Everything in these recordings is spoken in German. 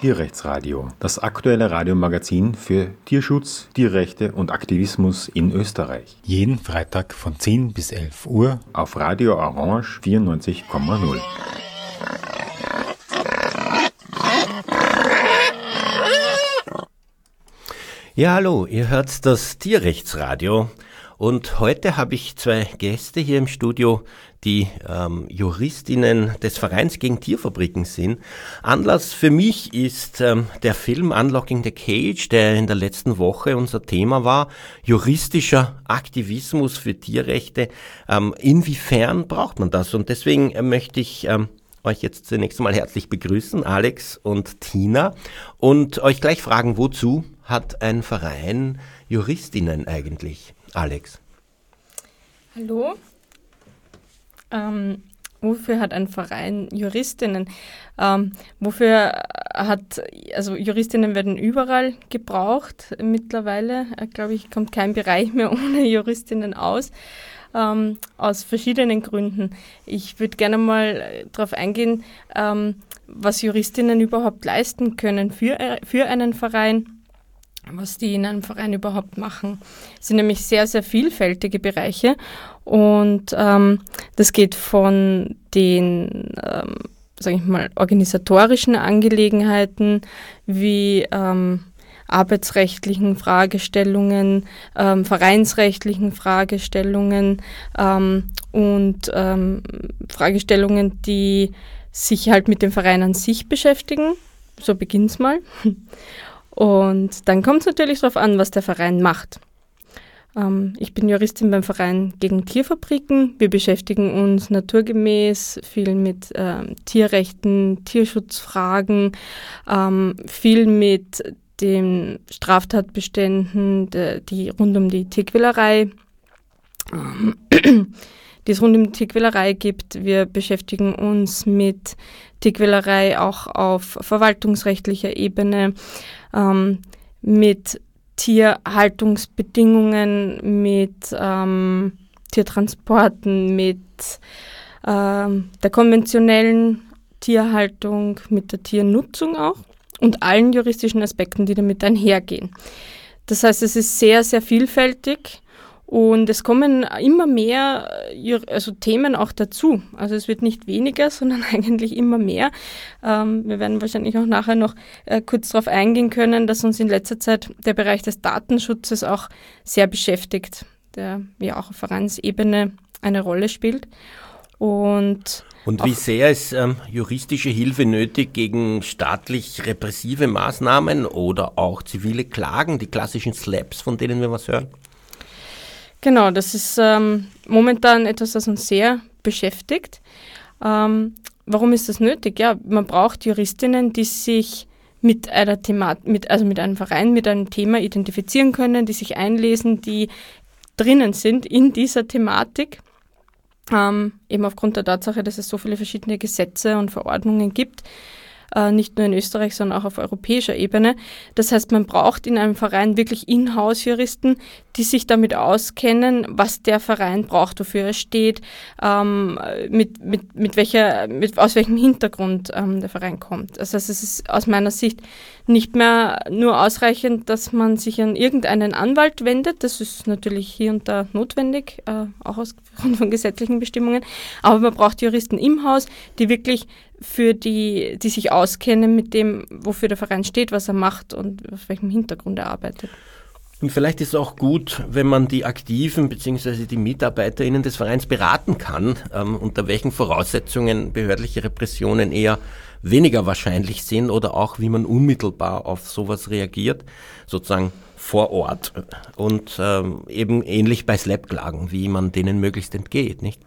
Tierrechtsradio, das aktuelle Radiomagazin für Tierschutz, Tierrechte und Aktivismus in Österreich. Jeden Freitag von 10 bis 11 Uhr auf Radio Orange 94,0. Ja, hallo, ihr hört das Tierrechtsradio. Und heute habe ich zwei Gäste hier im Studio, die Juristinnen des Vereins gegen Tierfabriken sind. Anlass für mich ist der Film Unlocking the Cage, der in der letzten Woche unser Thema war, juristischer Aktivismus für Tierrechte. Inwiefern braucht man das? Und deswegen möchte ich euch jetzt zunächst einmal herzlich begrüßen, Alex und Tina, und euch gleich fragen, wozu hat ein Verein Juristinnen eigentlich? Alex. Hallo. Wofür hat ein Verein Juristinnen? Juristinnen werden überall gebraucht mittlerweile. Glaube ich, kommt kein Bereich mehr ohne Juristinnen aus. Aus verschiedenen Gründen. Ich würde gerne mal darauf eingehen, was Juristinnen überhaupt leisten können für einen Verein. Was die in einem Verein überhaupt machen. Es sind nämlich sehr, sehr vielfältige Bereiche und das geht von den, organisatorischen Angelegenheiten wie arbeitsrechtlichen Fragestellungen, vereinsrechtlichen Fragestellungen und Fragestellungen, die sich halt mit dem Verein an sich beschäftigen. So beginnt's mal. Und dann kommt es natürlich darauf an, was der Verein macht. Ich bin Juristin beim Verein gegen Tierfabriken. Wir beschäftigen uns naturgemäß viel mit Tierrechten, Tierschutzfragen, viel mit den Straftatbeständen, die rund um die Tierquälerei die es rund um die Tierquälerei gibt. Wir beschäftigen uns mit Tierquälerei auch auf verwaltungsrechtlicher Ebene, mit Tierhaltungsbedingungen, mit Tiertransporten, mit der konventionellen Tierhaltung, mit der Tiernutzung auch und allen juristischen Aspekten, die damit einhergehen. Das heißt, es ist sehr, sehr vielfältig. Und es kommen immer mehr Themen auch dazu. Also es wird nicht weniger, sondern eigentlich immer mehr. Wir werden wahrscheinlich auch nachher noch kurz darauf eingehen können, dass uns in letzter Zeit der Bereich des Datenschutzes auch sehr beschäftigt, der ja auch auf Vereinsebene eine Rolle spielt. Und wie sehr ist juristische Hilfe nötig gegen staatlich repressive Maßnahmen oder auch zivile Klagen, die klassischen SLAPPs, von denen wir was hören? Genau, das ist momentan etwas, das uns sehr beschäftigt. Warum ist das nötig? Ja, man braucht Juristinnen, die sich mit einer mit einem Verein, mit einem Thema identifizieren können, die sich einlesen, die drinnen sind in dieser Thematik. Eben aufgrund der Tatsache, dass es so viele verschiedene Gesetze und Verordnungen gibt, nicht nur in Österreich, sondern auch auf europäischer Ebene. Das heißt, man braucht in einem Verein wirklich Inhouse-Juristen, die sich damit auskennen, was der Verein braucht, wofür er steht, aus welchem Hintergrund der Verein kommt. Das heißt, es ist aus meiner Sicht nicht mehr nur ausreichend, dass man sich an irgendeinen Anwalt wendet. Das ist natürlich hier und da notwendig, auch aufgrund von gesetzlichen Bestimmungen. Aber man braucht Juristen im Haus, die wirklich die sich auskennen mit dem, wofür der Verein steht, was er macht und auf welchem Hintergrund er arbeitet. Und vielleicht ist es auch gut, wenn man die Aktiven bzw. die MitarbeiterInnen des Vereins beraten kann, unter welchen Voraussetzungen behördliche Repressionen eher weniger wahrscheinlich sind oder auch wie man unmittelbar auf sowas reagiert, sozusagen vor Ort. Und eben ähnlich bei SLAPP-Klagen, wie man denen möglichst entgeht, nicht?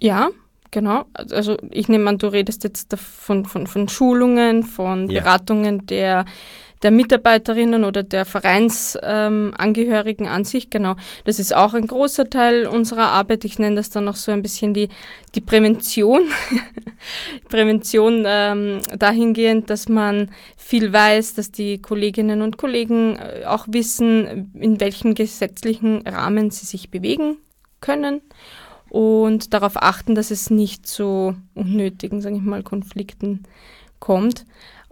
Ja. Genau, also ich nehme an, du redest jetzt davon, von Schulungen, von Beratungen der Mitarbeiterinnen oder der Vereinsangehörigen an sich, genau. Das ist auch ein großer Teil unserer Arbeit. Ich nenne das dann noch so ein bisschen die Prävention. Prävention dahingehend, dass man viel weiß, dass die Kolleginnen und Kollegen auch wissen, in welchem gesetzlichen Rahmen sie sich bewegen können. Und darauf achten, dass es nicht zu unnötigen, Konflikten kommt.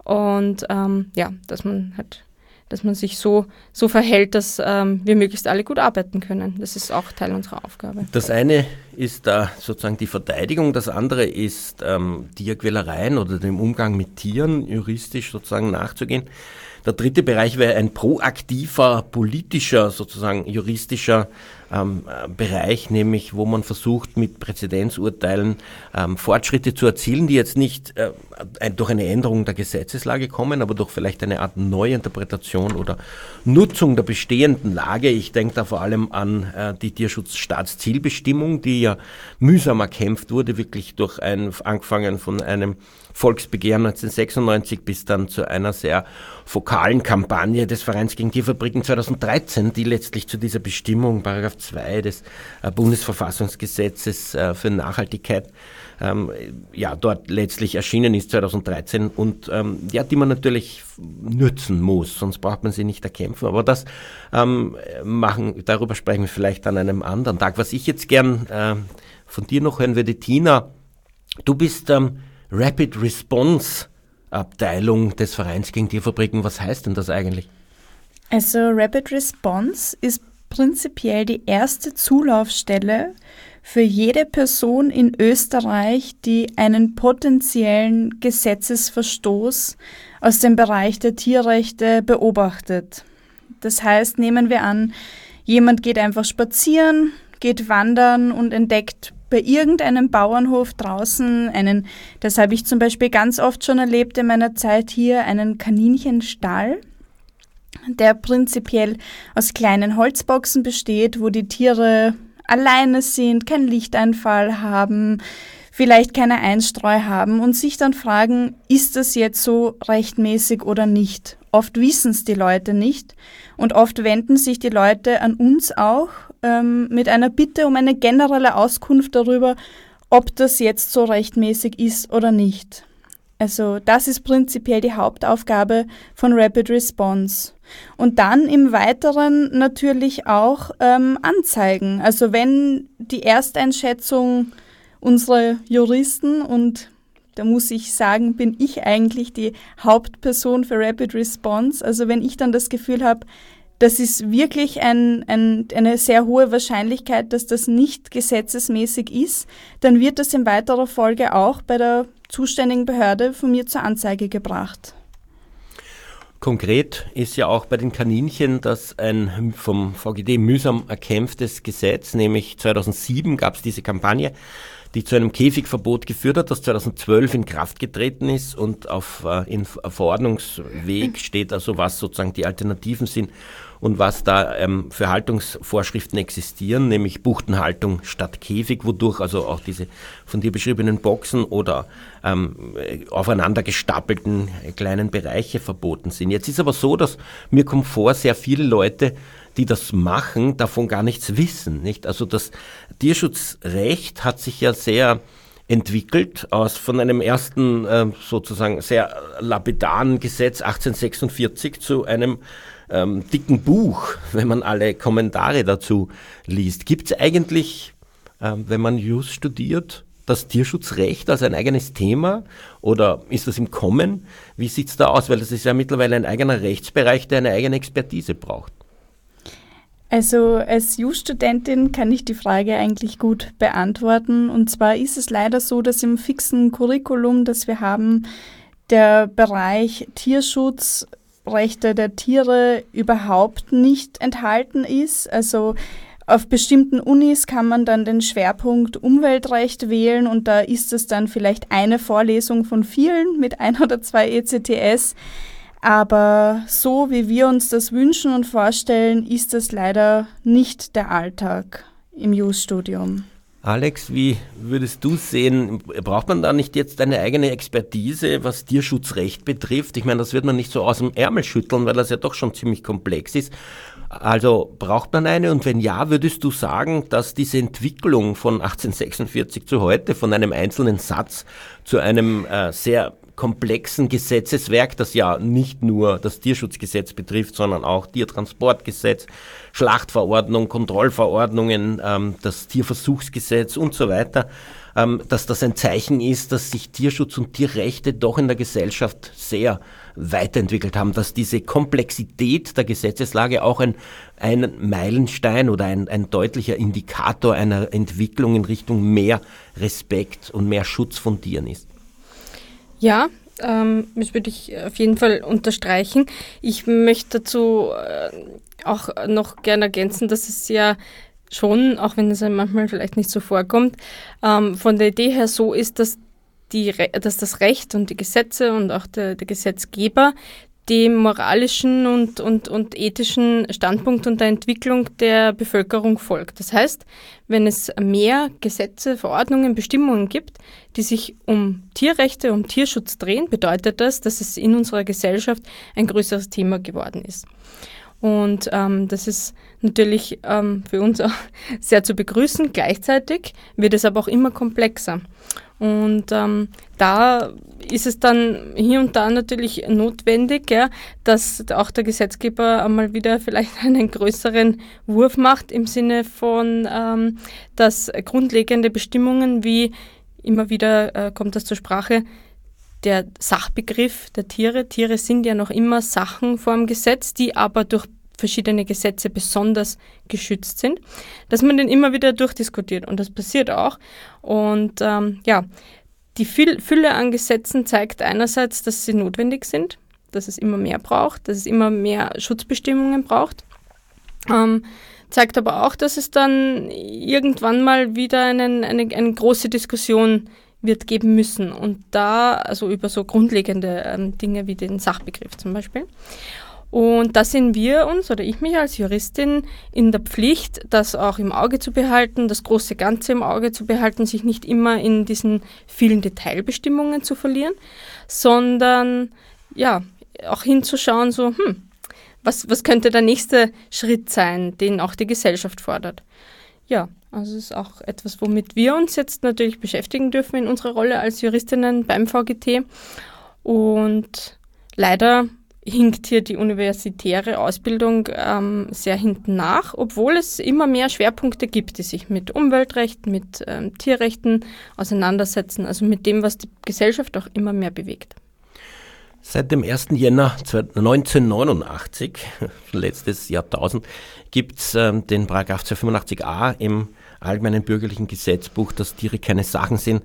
und ja, dass man sich so verhält, dass wir möglichst alle gut arbeiten können. Das ist auch Teil unserer Aufgabe. Das eine ist sozusagen die Verteidigung, das andere ist Tierquälereien oder dem Umgang mit Tieren juristisch sozusagen nachzugehen. Der dritte Bereich wäre ein proaktiver, politischer, sozusagen juristischer Bereich, nämlich wo man versucht, mit Präzedenzurteilen Fortschritte zu erzielen, die jetzt nicht durch eine Änderung der Gesetzeslage kommen, aber durch vielleicht eine Art Neuinterpretation oder Nutzung der bestehenden Lage. Ich denke da vor allem an die Tierschutzstaatszielbestimmung, die ja mühsam erkämpft wurde, wirklich durch angefangen von einem Volksbegehren 1996 bis dann zu einer sehr fokalen Kampagne des Vereins gegen Tierfabriken 2013, die letztlich zu dieser Bestimmung, Paragraph 2 des Bundesverfassungsgesetzes für Nachhaltigkeit, dort letztlich erschienen ist 2013 und die man natürlich nutzen muss, sonst braucht man sie nicht erkämpfen. Aber das darüber sprechen wir vielleicht an einem anderen Tag. Was ich jetzt gern von dir noch hören würde, Tina, du bist Rapid Response Abteilung des Vereins gegen Tierfabriken. Was heißt denn das eigentlich? Also Rapid Response ist prinzipiell die erste Zulaufstelle für jede Person in Österreich, die einen potenziellen Gesetzesverstoß aus dem Bereich der Tierrechte beobachtet. Das heißt, nehmen wir an, jemand geht einfach spazieren, geht wandern und entdeckt bei irgendeinem Bauernhof draußen das habe ich zum Beispiel ganz oft schon erlebt in meiner Zeit hier, einen Kaninchenstall, der prinzipiell aus kleinen Holzboxen besteht, wo die Tiere alleine sind, keinen Lichteinfall haben, vielleicht keine Einstreu haben und sich dann fragen, ist das jetzt so rechtmäßig oder nicht? Oft wissen es die Leute nicht und oft wenden sich die Leute an uns auch mit einer Bitte um eine generelle Auskunft darüber, ob das jetzt so rechtmäßig ist oder nicht. Also das ist prinzipiell die Hauptaufgabe von Rapid Response. Und dann im Weiteren natürlich auch Anzeigen. Also wenn die Ersteinschätzung unserer Juristen, und da muss ich sagen, bin ich eigentlich die Hauptperson für Rapid Response. Also wenn ich dann das Gefühl habe, das ist wirklich eine sehr hohe Wahrscheinlichkeit, dass das nicht gesetzesmäßig ist, dann wird das in weiterer Folge auch bei der zuständigen Behörde von mir zur Anzeige gebracht. Konkret ist ja auch bei den Kaninchen, dass ein vom VGD mühsam erkämpftes Gesetz, nämlich 2007 gab es diese Kampagne, die zu einem Käfigverbot geführt hat, das 2012 in Kraft getreten ist und auf Verordnungsweg steht, also was sozusagen die Alternativen sind und was da für Haltungsvorschriften existieren, nämlich Buchtenhaltung statt Käfig, wodurch also auch diese von dir beschriebenen Boxen oder aufeinander gestapelten kleinen Bereiche verboten sind. Jetzt ist aber so, dass mir kommt vor, sehr viele Leute, die das machen, davon gar nichts wissen, nicht? Also das Tierschutzrecht hat sich ja sehr entwickelt von einem ersten sozusagen sehr lapidaren Gesetz 1846 zu einem dicken Buch, wenn man alle Kommentare dazu liest. Gibt es eigentlich, wenn man Jus studiert, das Tierschutzrecht als ein eigenes Thema oder ist das im Kommen? Wie sieht es da aus? Weil das ist ja mittlerweile ein eigener Rechtsbereich, der eine eigene Expertise braucht. Also als Jus-Studentin kann ich die Frage eigentlich gut beantworten. Und zwar ist es leider so, dass im fixen Curriculum, das wir haben, der Bereich Tierschutz, Rechte der Tiere überhaupt nicht enthalten ist. Also auf bestimmten Unis kann man dann den Schwerpunkt Umweltrecht wählen und da ist es dann vielleicht eine Vorlesung von vielen mit 1 oder 2 ECTS. Aber so, wie wir uns das wünschen und vorstellen, ist das leider nicht der Alltag im Jus-Studium. Alex, wie würdest du sehen, braucht man da nicht jetzt eine eigene Expertise, was Tierschutzrecht betrifft? Ich meine, das wird man nicht so aus dem Ärmel schütteln, weil das ja doch schon ziemlich komplex ist. Also braucht man eine? Und wenn ja, würdest du sagen, dass diese Entwicklung von 1846 zu heute, von einem einzelnen Satz zu einem sehr komplexen Gesetzeswerk, das ja nicht nur das Tierschutzgesetz betrifft, sondern auch Tiertransportgesetz, Schlachtverordnung, Kontrollverordnungen, das Tierversuchsgesetz und so weiter, dass das ein Zeichen ist, dass sich Tierschutz und Tierrechte doch in der Gesellschaft sehr weiterentwickelt haben, dass diese Komplexität der Gesetzeslage auch ein Meilenstein oder ein deutlicher Indikator einer Entwicklung in Richtung mehr Respekt und mehr Schutz von Tieren ist. Ja, das würde ich auf jeden Fall unterstreichen. Ich möchte dazu auch noch gerne ergänzen, dass es ja schon, auch wenn es einem manchmal vielleicht nicht so vorkommt, von der Idee her so ist, dass das Recht und die Gesetze und auch der Gesetzgeber dem moralischen und ethischen Standpunkt und der Entwicklung der Bevölkerung folgt. Das heißt, wenn es mehr Gesetze, Verordnungen, Bestimmungen gibt, die sich um Tierrechte, um Tierschutz drehen, bedeutet das, dass es in unserer Gesellschaft ein größeres Thema geworden ist. Und das ist natürlich für uns auch sehr zu begrüßen. Gleichzeitig wird es aber auch immer komplexer. Und da ist es dann hier und da natürlich notwendig, ja, dass auch der Gesetzgeber einmal wieder vielleicht einen größeren Wurf macht, im Sinne von, dass grundlegende Bestimmungen wie, immer wieder kommt das zur Sprache, der Sachbegriff der Tiere. Tiere sind ja noch immer Sachen vor dem Gesetz, die aber durch verschiedene Gesetze besonders geschützt sind, dass man den immer wieder durchdiskutiert, und das passiert auch. Und die Fülle an Gesetzen zeigt einerseits, dass sie notwendig sind, dass es immer mehr braucht, dass es immer mehr Schutzbestimmungen braucht, zeigt aber auch, dass es dann irgendwann mal wieder eine große Diskussion wird geben müssen, und da also über so grundlegende Dinge wie den Sachbegriff zum Beispiel. Und da sehen wir uns, oder ich mich als Juristin, in der Pflicht, das auch im Auge zu behalten, das große Ganze im Auge zu behalten, sich nicht immer in diesen vielen Detailbestimmungen zu verlieren, sondern ja auch hinzuschauen, so was könnte der nächste Schritt sein, den auch die Gesellschaft fordert. Ja, also es ist auch etwas, womit wir uns jetzt natürlich beschäftigen dürfen in unserer Rolle als Juristinnen beim VGT. Und leider hinkt hier die universitäre Ausbildung sehr hinten nach, obwohl es immer mehr Schwerpunkte gibt, die sich mit Umweltrecht, mit Tierrechten auseinandersetzen, also mit dem, was die Gesellschaft auch immer mehr bewegt. Seit dem 1. Jänner 1989, letztes Jahrtausend, gibt es den Paragraph 285a im Allgemeinen bürgerlichen Gesetzbuch, dass Tiere keine Sachen sind,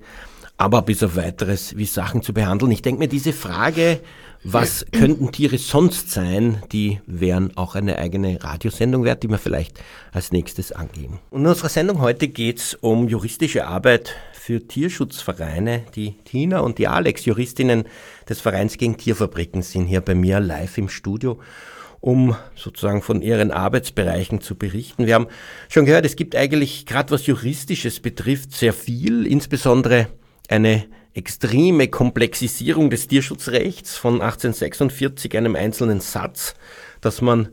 aber bis auf Weiteres wie Sachen zu behandeln. Ich denke mir, diese Frage, was könnten Tiere sonst sein, die wären auch eine eigene Radiosendung wert, die wir vielleicht als nächstes angehen. Und in unserer Sendung heute geht es um juristische Arbeit für Tierschutzvereine. Die Tina und die Alex, Juristinnen des Vereins gegen Tierfabriken, sind hier bei mir live im Studio, um sozusagen von ihren Arbeitsbereichen zu berichten. Wir haben schon gehört, es gibt eigentlich, gerade was Juristisches betrifft, sehr viel, insbesondere eine extreme Komplexisierung des Tierschutzrechts von 1846, einem einzelnen Satz, dass man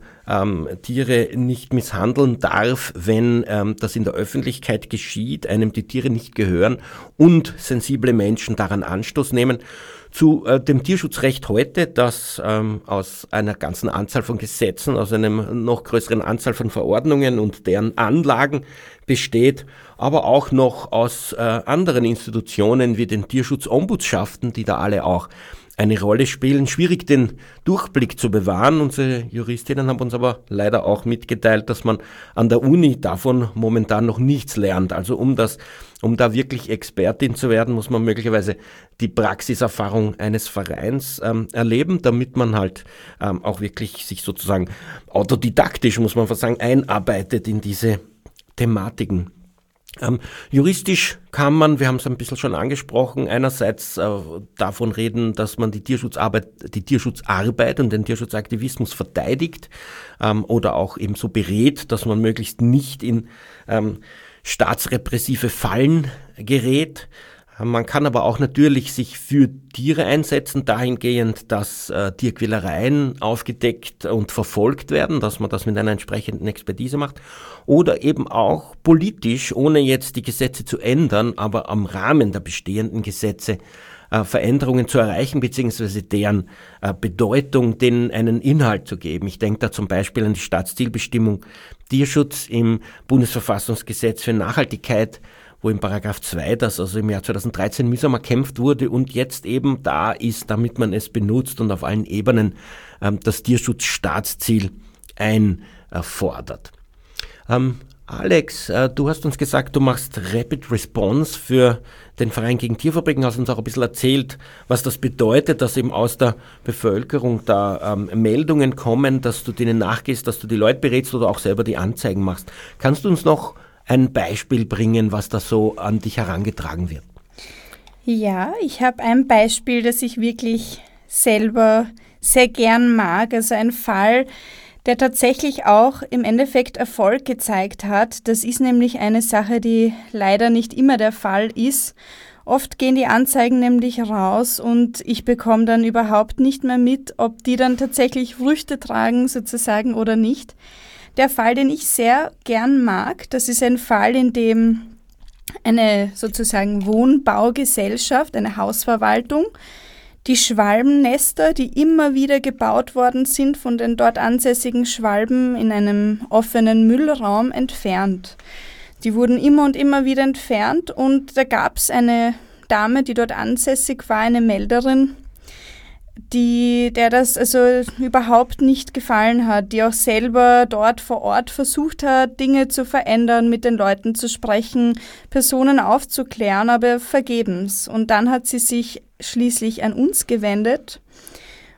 Tiere nicht misshandeln darf, wenn das in der Öffentlichkeit geschieht, einem die Tiere nicht gehören und sensible Menschen daran Anstoß nehmen. Zu dem Tierschutzrecht heute, das aus einer ganzen Anzahl von Gesetzen, aus einem noch größeren Anzahl von Verordnungen und deren Anlagen besteht, aber auch noch aus anderen Institutionen wie den Tierschutzombudsschaften, die da alle auch eine Rolle spielen. Schwierig, den Durchblick zu bewahren. Unsere Juristinnen haben uns aber leider auch mitgeteilt, dass man an der Uni davon momentan noch nichts lernt. Also um da wirklich Expertin zu werden, muss man möglicherweise die Praxiserfahrung eines Vereins erleben, damit man halt auch wirklich sich sozusagen autodidaktisch, muss man fast sagen, einarbeitet in diese Thematiken. Juristisch kann man, wir haben es ein bisschen schon angesprochen, einerseits davon reden, dass man die Tierschutzarbeit und den Tierschutzaktivismus verteidigt oder auch eben so berät, dass man möglichst nicht in staatsrepressive Fallen gerät. Man kann aber auch natürlich sich für Tiere einsetzen, dahingehend, dass Tierquälereien aufgedeckt und verfolgt werden, dass man das mit einer entsprechenden Expertise macht. Oder eben auch politisch, ohne jetzt die Gesetze zu ändern, aber am Rahmen der bestehenden Gesetze Veränderungen zu erreichen, beziehungsweise deren Bedeutung, denen einen Inhalt zu geben. Ich denke da zum Beispiel an die Staatszielbestimmung Tierschutz im Bundesverfassungsgesetz für Nachhaltigkeit, wo in Paragraph 2, das also im Jahr 2013 mühsam erkämpft wurde und jetzt eben da ist, damit man es benutzt und auf allen Ebenen das Tierschutzstaatsziel einfordert. Alex, du hast uns gesagt, du machst Rapid Response für den Verein gegen Tierfabriken, hast uns auch ein bisschen erzählt, was das bedeutet, dass eben aus der Bevölkerung da Meldungen kommen, dass du denen nachgehst, dass du die Leute berätst oder auch selber die Anzeigen machst. Kannst du uns noch ein Beispiel bringen, was da so an dich herangetragen wird? Ja, ich habe ein Beispiel, das ich wirklich selber sehr gern mag, also ein Fall, der tatsächlich auch im Endeffekt Erfolg gezeigt hat. Das ist nämlich eine Sache, die leider nicht immer der Fall ist. Oft gehen die Anzeigen nämlich raus und ich bekomme dann überhaupt nicht mehr mit, ob die dann tatsächlich Früchte tragen sozusagen oder nicht. Der Fall, den ich sehr gern mag, das ist ein Fall, in dem eine sozusagen Wohnbaugesellschaft, eine Hausverwaltung, die Schwalbennester, die immer wieder gebaut worden sind, von den dort ansässigen Schwalben in einem offenen Müllraum entfernt. Die wurden immer und immer wieder entfernt und da gab es eine Dame, die dort ansässig war, eine Melderin, der das also überhaupt nicht gefallen hat, die auch selber dort vor Ort versucht hat, Dinge zu verändern, mit den Leuten zu sprechen, Personen aufzuklären, aber vergebens. Und dann hat sie sich schließlich an uns gewendet.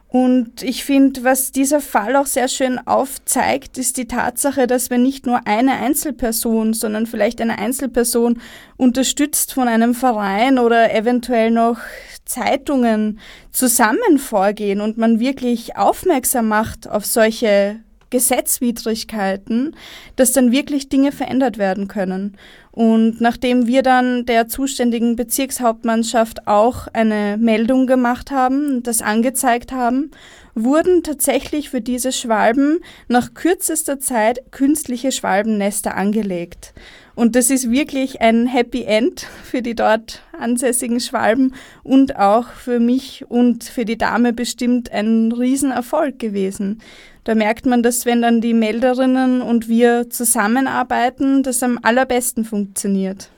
Und ich finde, was dieser Fall auch sehr schön aufzeigt, ist die Tatsache, dass wenn nicht nur eine Einzelperson, sondern vielleicht eine Einzelperson unterstützt von einem Verein oder eventuell noch Zeitungen zusammen vorgehen und man wirklich aufmerksam macht auf solche Gesetzwidrigkeiten, dass dann wirklich Dinge verändert werden können. Und nachdem wir dann der zuständigen Bezirkshauptmannschaft auch eine Meldung gemacht haben, das angezeigt haben, wurden tatsächlich für diese Schwalben nach kürzester Zeit künstliche Schwalbennester angelegt. Und das ist wirklich ein Happy End für die dort ansässigen Schwalben und auch für mich und für die Dame bestimmt ein Riesenerfolg gewesen. Da merkt man, dass wenn dann die Melderinnen und wir zusammenarbeiten, das am allerbesten funktioniert.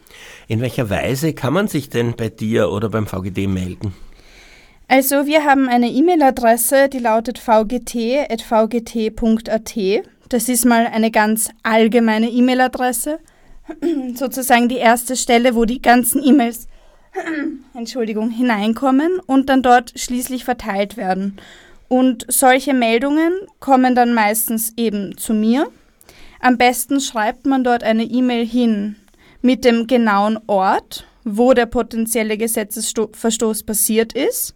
In welcher Weise kann man sich denn bei dir oder beim VGD melden? Also wir haben eine E-Mail-Adresse, die lautet vgt@vgt.at. Das ist mal eine ganz allgemeine E-Mail-Adresse. Sozusagen die erste Stelle, wo die ganzen E-Mails hineinkommen und dann dort schließlich verteilt werden. Und solche Meldungen kommen dann meistens eben zu mir. Am besten schreibt man dort eine E-Mail hin mit dem genauen Ort, wo der potenzielle Gesetzesverstoß passiert ist.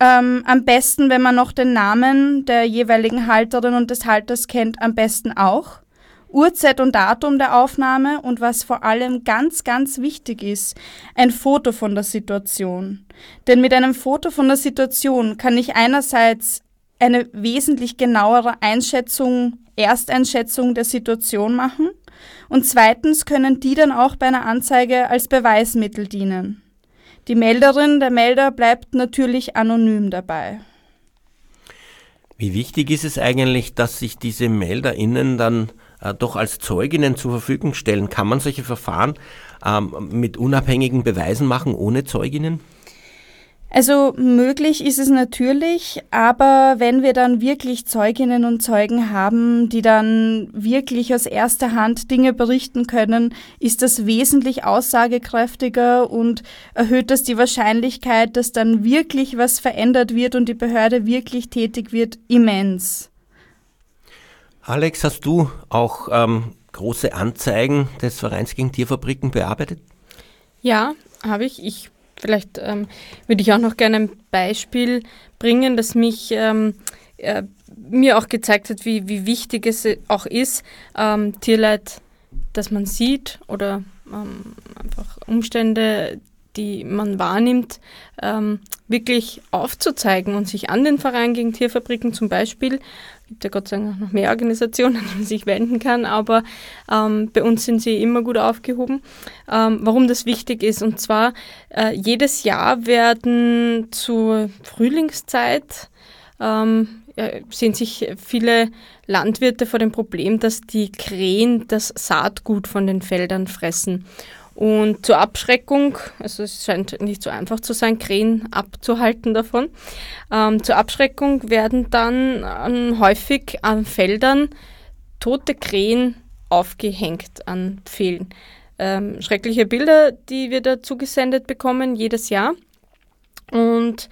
Am besten, wenn man noch den Namen der jeweiligen Halterin und des Halters kennt, am besten auch. Uhrzeit und Datum der Aufnahme und was vor allem ganz, ganz wichtig ist, ein Foto von der Situation. Denn mit einem Foto von der Situation kann ich einerseits eine wesentlich genauere Ersteinschätzung der Situation machen und zweitens können die dann auch bei einer Anzeige als Beweismittel dienen. Die Melderin, der Melder bleibt natürlich anonym dabei. Wie wichtig ist es eigentlich, dass sich diese MelderInnen dann doch als Zeuginnen zur Verfügung stellen? Kann man solche Verfahren mit unabhängigen Beweisen machen, ohne Zeuginnen? Also möglich ist es natürlich, aber wenn wir dann wirklich Zeuginnen und Zeugen haben, die dann wirklich aus erster Hand Dinge berichten können, ist das wesentlich aussagekräftiger und erhöht das die Wahrscheinlichkeit, dass dann wirklich was verändert wird und die Behörde wirklich tätig wird, immens. Alex, hast du auch große Anzeigen des Vereins gegen Tierfabriken bearbeitet? Ja, habe ich. Vielleicht würde ich auch noch gerne ein Beispiel bringen, das mir auch gezeigt hat, wie wichtig es auch ist, Tierleid, das man sieht oder einfach Umstände, die man wahrnimmt, wirklich aufzuzeigen und sich an den Verein gegen Tierfabriken zum Beispiel, gibt ja Gott sei Dank noch mehr Organisationen, an die man sich wenden kann, aber bei uns sind sie immer gut aufgehoben, warum das wichtig ist. Und zwar jedes Jahr werden zur Frühlingszeit sehen sich viele Landwirte vor dem Problem, dass die Krähen das Saatgut von den Feldern fressen. Und zur Abschreckung, also es scheint nicht so einfach zu sein, Krähen abzuhalten davon, zur Abschreckung werden dann häufig an Feldern tote Krähen aufgehängt an Pfählen. Schreckliche Bilder, die wir da zugesendet bekommen, jedes Jahr. Und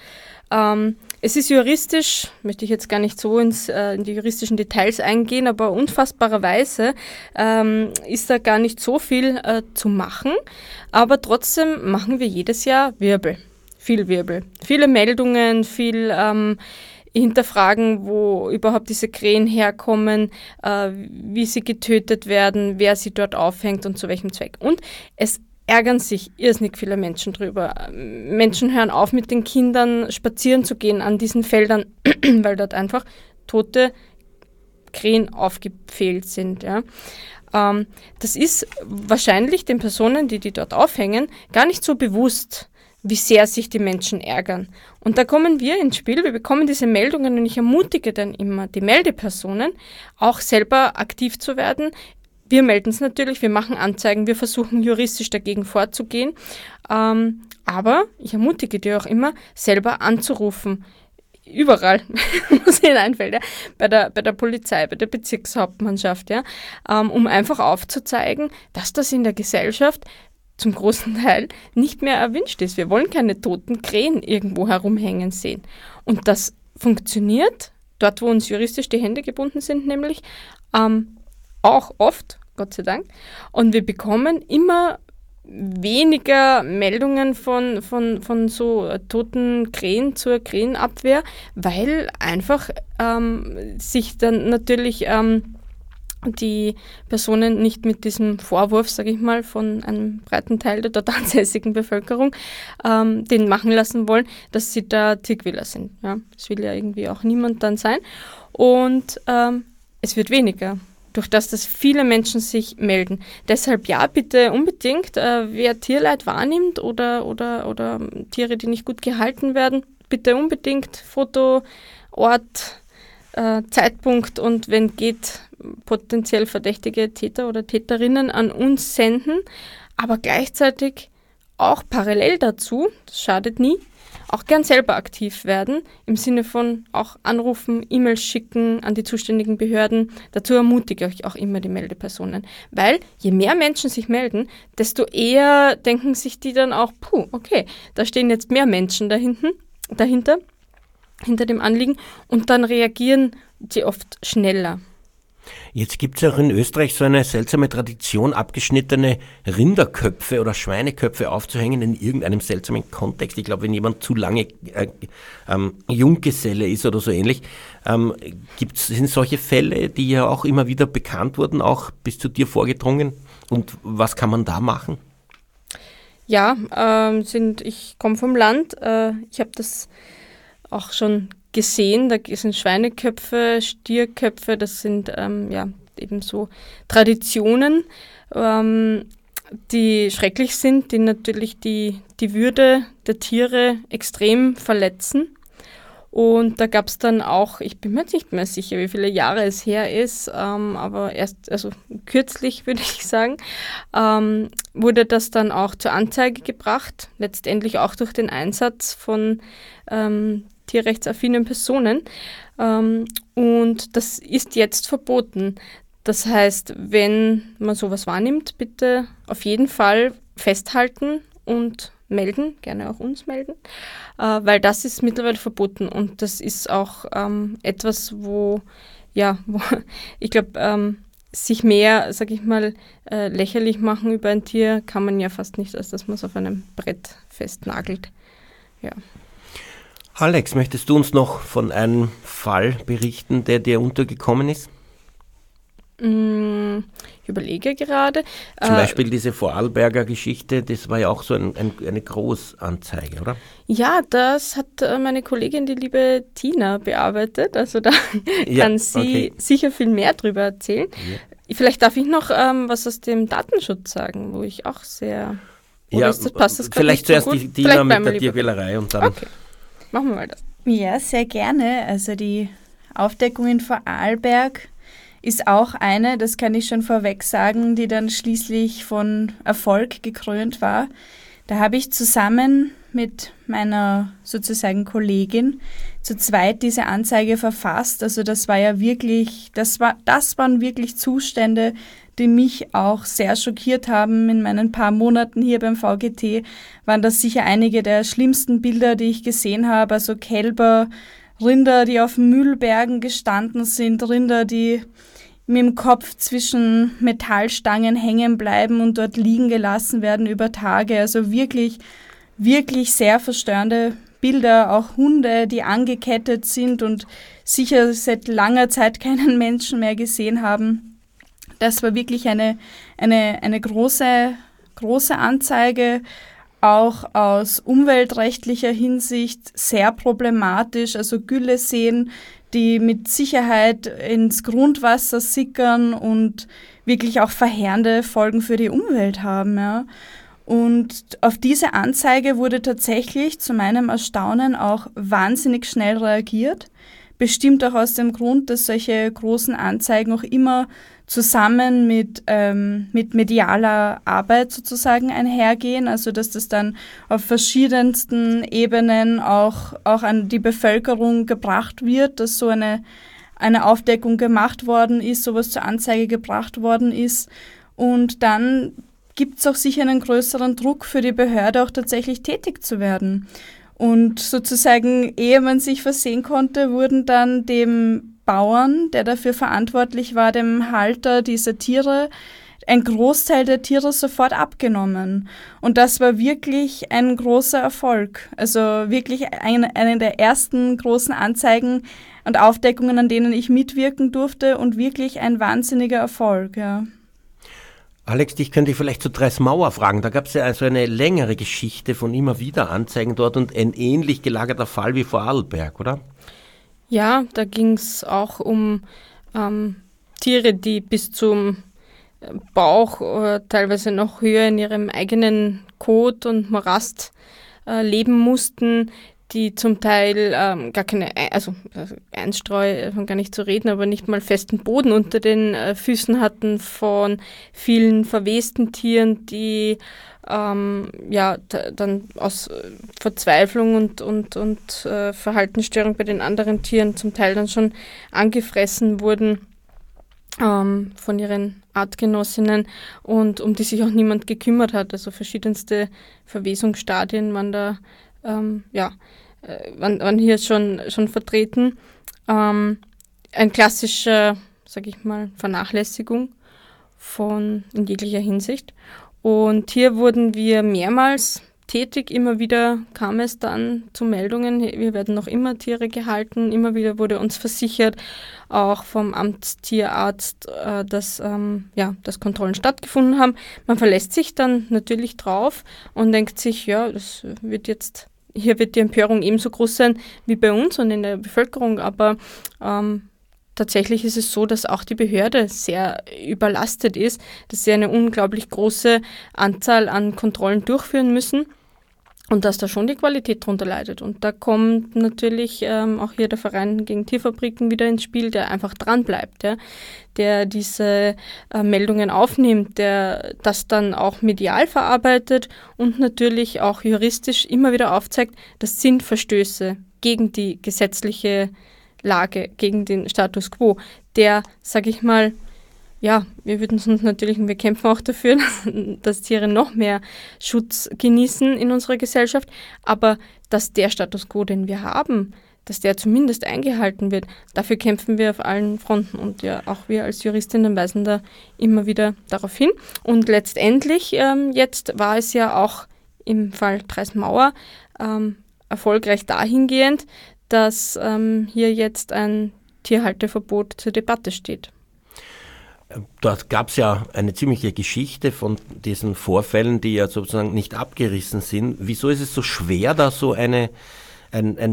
es ist juristisch, möchte ich jetzt gar nicht so in die juristischen Details eingehen, aber unfassbarerweise ist da gar nicht so viel zu machen. Aber trotzdem machen wir jedes Jahr Wirbel. Viele Meldungen, viel hinterfragen, wo überhaupt diese Krähen herkommen, wie sie getötet werden, wer sie dort aufhängt und zu welchem Zweck. Und es ärgern sich irrsinnig viele Menschen drüber. Menschen hören auf, mit den Kindern spazieren zu gehen an diesen Feldern, weil dort einfach tote Krähen aufgepfählt sind. Ja. Das ist wahrscheinlich den Personen, die dort aufhängen, gar nicht so bewusst, wie sehr sich die Menschen ärgern. Und da kommen wir ins Spiel, wir bekommen diese Meldungen und ich ermutige dann immer die Meldepersonen, auch selber aktiv zu werden. Wir melden es natürlich, wir machen Anzeigen, wir versuchen juristisch dagegen vorzugehen. Aber ich ermutige dir auch immer, selber anzurufen. Überall, was Ihnen einfällt, ja? Bei der Polizei, bei der Bezirkshauptmannschaft, ja? Um einfach aufzuzeigen, dass das in der Gesellschaft zum großen Teil nicht mehr erwünscht ist. Wir wollen keine toten Krähen irgendwo herumhängen sehen. Und das funktioniert, dort wo uns juristisch die Hände gebunden sind, nämlich auch oft, Gott sei Dank. Und wir bekommen immer weniger Meldungen von so toten Krähen zur Krähenabwehr, weil einfach sich dann natürlich die Personen nicht mit diesem Vorwurf, sage ich mal, von einem breiten Teil der dort ansässigen Bevölkerung den machen lassen wollen, dass sie da Tierquäler sind. Ja? Das will ja irgendwie auch niemand dann sein. Und es wird weniger, durch das viele Menschen sich melden. Deshalb ja, bitte unbedingt, wer Tierleid wahrnimmt oder Tiere, die nicht gut gehalten werden, bitte unbedingt Foto, Ort, Zeitpunkt und wenn geht, potenziell verdächtige Täter oder Täterinnen an uns senden, aber gleichzeitig auch parallel dazu, das schadet nie, auch gern selber aktiv werden, im Sinne von auch anrufen, E-Mails schicken an die zuständigen Behörden. Dazu ermutige ich auch immer die Meldepersonen, weil je mehr Menschen sich melden, desto eher denken sich die dann auch, puh, okay, da stehen jetzt mehr Menschen dahinter, hinter dem Anliegen und dann reagieren sie oft schneller. Jetzt gibt es auch in Österreich so eine seltsame Tradition, abgeschnittene Rinderköpfe oder Schweineköpfe aufzuhängen in irgendeinem seltsamen Kontext. Ich glaube, wenn jemand zu lange Junggeselle ist oder so ähnlich, sind solche Fälle, die ja auch immer wieder bekannt wurden, auch bis zu dir vorgedrungen. Und was kann man da machen? Ja, ich komme vom Land, ich habe das auch schon gesehen, da sind Schweineköpfe, Stierköpfe, das sind eben so Traditionen, die schrecklich sind, die natürlich die Würde der Tiere extrem verletzen. Und da gab es dann auch, ich bin mir jetzt nicht mehr sicher, wie viele Jahre es her ist, aber kürzlich würde ich sagen, wurde das dann auch zur Anzeige gebracht, letztendlich auch durch den Einsatz von tierrechtsaffinen Personen und das ist jetzt verboten. Das heißt, wenn man sowas wahrnimmt, bitte auf jeden Fall festhalten und melden, gerne auch uns melden, weil das ist mittlerweile verboten und das ist auch etwas, wo ich glaube, sich mehr, sage ich mal, lächerlich machen über ein Tier kann man ja fast nicht, als dass man es auf einem Brett festnagelt. Ja. Alex, möchtest du uns noch von einem Fall berichten, der dir untergekommen ist? Ich überlege gerade. Zum Beispiel diese Vorarlberger Geschichte, das war ja auch so eine Großanzeige, oder? Ja, das hat meine Kollegin, die liebe Tina, bearbeitet. Also da kann sie sicher viel mehr drüber erzählen. Ja. Vielleicht darf ich noch was aus dem Datenschutz sagen, wo ich auch sehr... Vielleicht zuerst so die Tina mit der Tierquälerei und dann... Okay. Machen wir mal das. Ja, sehr gerne. Also die Aufdeckung in Vorarlberg ist auch eine, das kann ich schon vorweg sagen, die dann schließlich von Erfolg gekrönt war. Da habe ich zusammen mit meiner sozusagen Kollegin zu zweit diese Anzeige verfasst. Also das waren wirklich Zustände, die mich auch sehr schockiert haben. In meinen paar Monaten hier beim VGT waren das sicher einige der schlimmsten Bilder, die ich gesehen habe. Also Kälber, Rinder, die auf Müllbergen gestanden sind, Rinder, die mit dem Kopf zwischen Metallstangen hängen bleiben und dort liegen gelassen werden über Tage. Also wirklich, wirklich sehr verstörende Bilder, auch Hunde, die angekettet sind und sicher seit langer Zeit keinen Menschen mehr gesehen haben. Das war wirklich eine große Anzeige, auch aus umweltrechtlicher Hinsicht sehr problematisch. Also Gülleseen, die mit Sicherheit ins Grundwasser sickern und wirklich auch verheerende Folgen für die Umwelt haben, ja. Und auf diese Anzeige wurde tatsächlich zu meinem Erstaunen auch wahnsinnig schnell reagiert. Bestimmt auch aus dem Grund, dass solche großen Anzeigen auch immer zusammen mit medialer Arbeit sozusagen einhergehen, also dass das dann auf verschiedensten Ebenen auch an die Bevölkerung gebracht wird, dass so eine Aufdeckung gemacht worden ist, sowas zur Anzeige gebracht worden ist. Und dann gibt es auch sicher einen größeren Druck für die Behörde, auch tatsächlich tätig zu werden. Und sozusagen, ehe man sich versehen konnte, wurden dann dem Bauern, der dafür verantwortlich war, dem Halter dieser Tiere, ein Großteil der Tiere sofort abgenommen. Und das war wirklich ein großer Erfolg. Also wirklich eine der ersten großen Anzeigen und Aufdeckungen, an denen ich mitwirken durfte, und wirklich ein wahnsinniger Erfolg, ja. Alex, dich könnte ich vielleicht zu DresMauer fragen. Da gab es ja also eine längere Geschichte von immer wieder Anzeigen dort und ein ähnlich gelagerter Fall wie Vorarlberg, oder? Ja, da ging es auch um Tiere, die bis zum Bauch oder teilweise noch höher in ihrem eigenen Kot und Morast leben mussten, die zum Teil gar keine, Einstreu davon gar nicht zu reden, aber nicht mal festen Boden unter den Füßen hatten, von vielen verwesten Tieren, die dann aus Verzweiflung und Verhaltensstörung bei den anderen Tieren zum Teil dann schon angefressen wurden von ihren Artgenossinnen und um die sich auch niemand gekümmert hat. Also verschiedenste Verwesungsstadien waren da waren hier schon vertreten. Ein klassischer, sag ich mal, Vernachlässigung in jeglicher Hinsicht. Und hier wurden wir mehrmals tätig. Immer wieder kam es dann zu Meldungen. Wir werden noch immer Tiere gehalten. Immer wieder wurde uns versichert, auch vom Amtstierarzt, dass Kontrollen stattgefunden haben. Man verlässt sich dann natürlich drauf und denkt sich, ja, hier wird die Empörung ebenso groß sein wie bei uns und in der Bevölkerung, aber tatsächlich ist es so, dass auch die Behörde sehr überlastet ist, dass sie eine unglaublich große Anzahl an Kontrollen durchführen müssen und dass da schon die Qualität darunter leidet. Und da kommt natürlich auch hier der Verein gegen Tierfabriken wieder ins Spiel, der einfach dranbleibt, ja? Der diese Meldungen aufnimmt, der das dann auch medial verarbeitet und natürlich auch juristisch immer wieder aufzeigt, das sind Verstöße gegen die gesetzliche Lage, gegen den Status quo, der, sag ich mal, ja, wir würden uns natürlich, und wir kämpfen auch dafür, dass Tiere noch mehr Schutz genießen in unserer Gesellschaft, aber dass der Status quo, den wir haben, dass der zumindest eingehalten wird, dafür kämpfen wir auf allen Fronten, und ja, auch wir als Juristinnen weisen da immer wieder darauf hin. Und letztendlich, jetzt war es ja auch im Fall DresMauer erfolgreich dahingehend, dass hier jetzt ein Tierhalteverbot zur Debatte steht. Dort gab es ja eine ziemliche Geschichte von diesen Vorfällen, die ja sozusagen nicht abgerissen sind. Wieso ist es so schwer, da so ein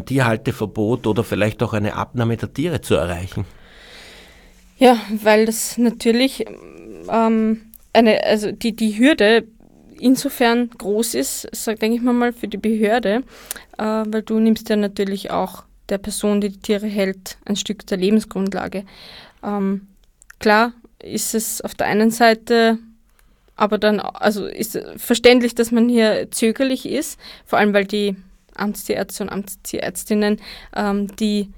Tierhalteverbot oder vielleicht auch eine Abnahme der Tiere zu erreichen? Ja, weil das natürlich die Hürde insofern groß ist, denke ich mal, für die Behörde, weil du nimmst ja natürlich auch der Person, die Tiere hält, ein Stück der Lebensgrundlage. Klar ist es auf der einen Seite, aber dann, also ist verständlich, dass man hier zögerlich ist, vor allem weil die Amtstierärzte und Amtstierärztinnen die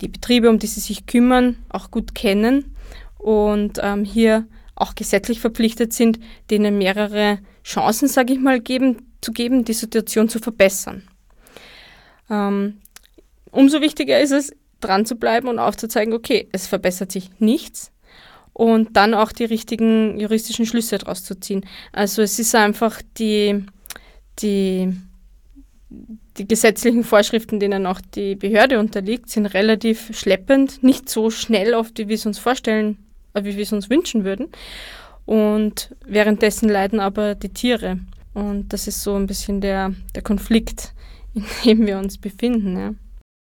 Betriebe, um die sie sich kümmern, auch gut kennen und hier auch gesetzlich verpflichtet sind, denen mehrere Chancen, sage ich mal, zu geben, die Situation zu verbessern. Umso wichtiger ist es, dran zu bleiben und aufzuzeigen, okay, es verbessert sich nichts und dann auch die richtigen juristischen Schlüsse daraus zu ziehen. Also es ist einfach die gesetzlichen Vorschriften, denen auch die Behörde unterliegt, sind relativ schleppend, nicht so schnell oft, wie wir es uns vorstellen, wie wir es uns wünschen würden. Und währenddessen leiden aber die Tiere. Und das ist so ein bisschen der Konflikt, in dem wir uns befinden. Ja.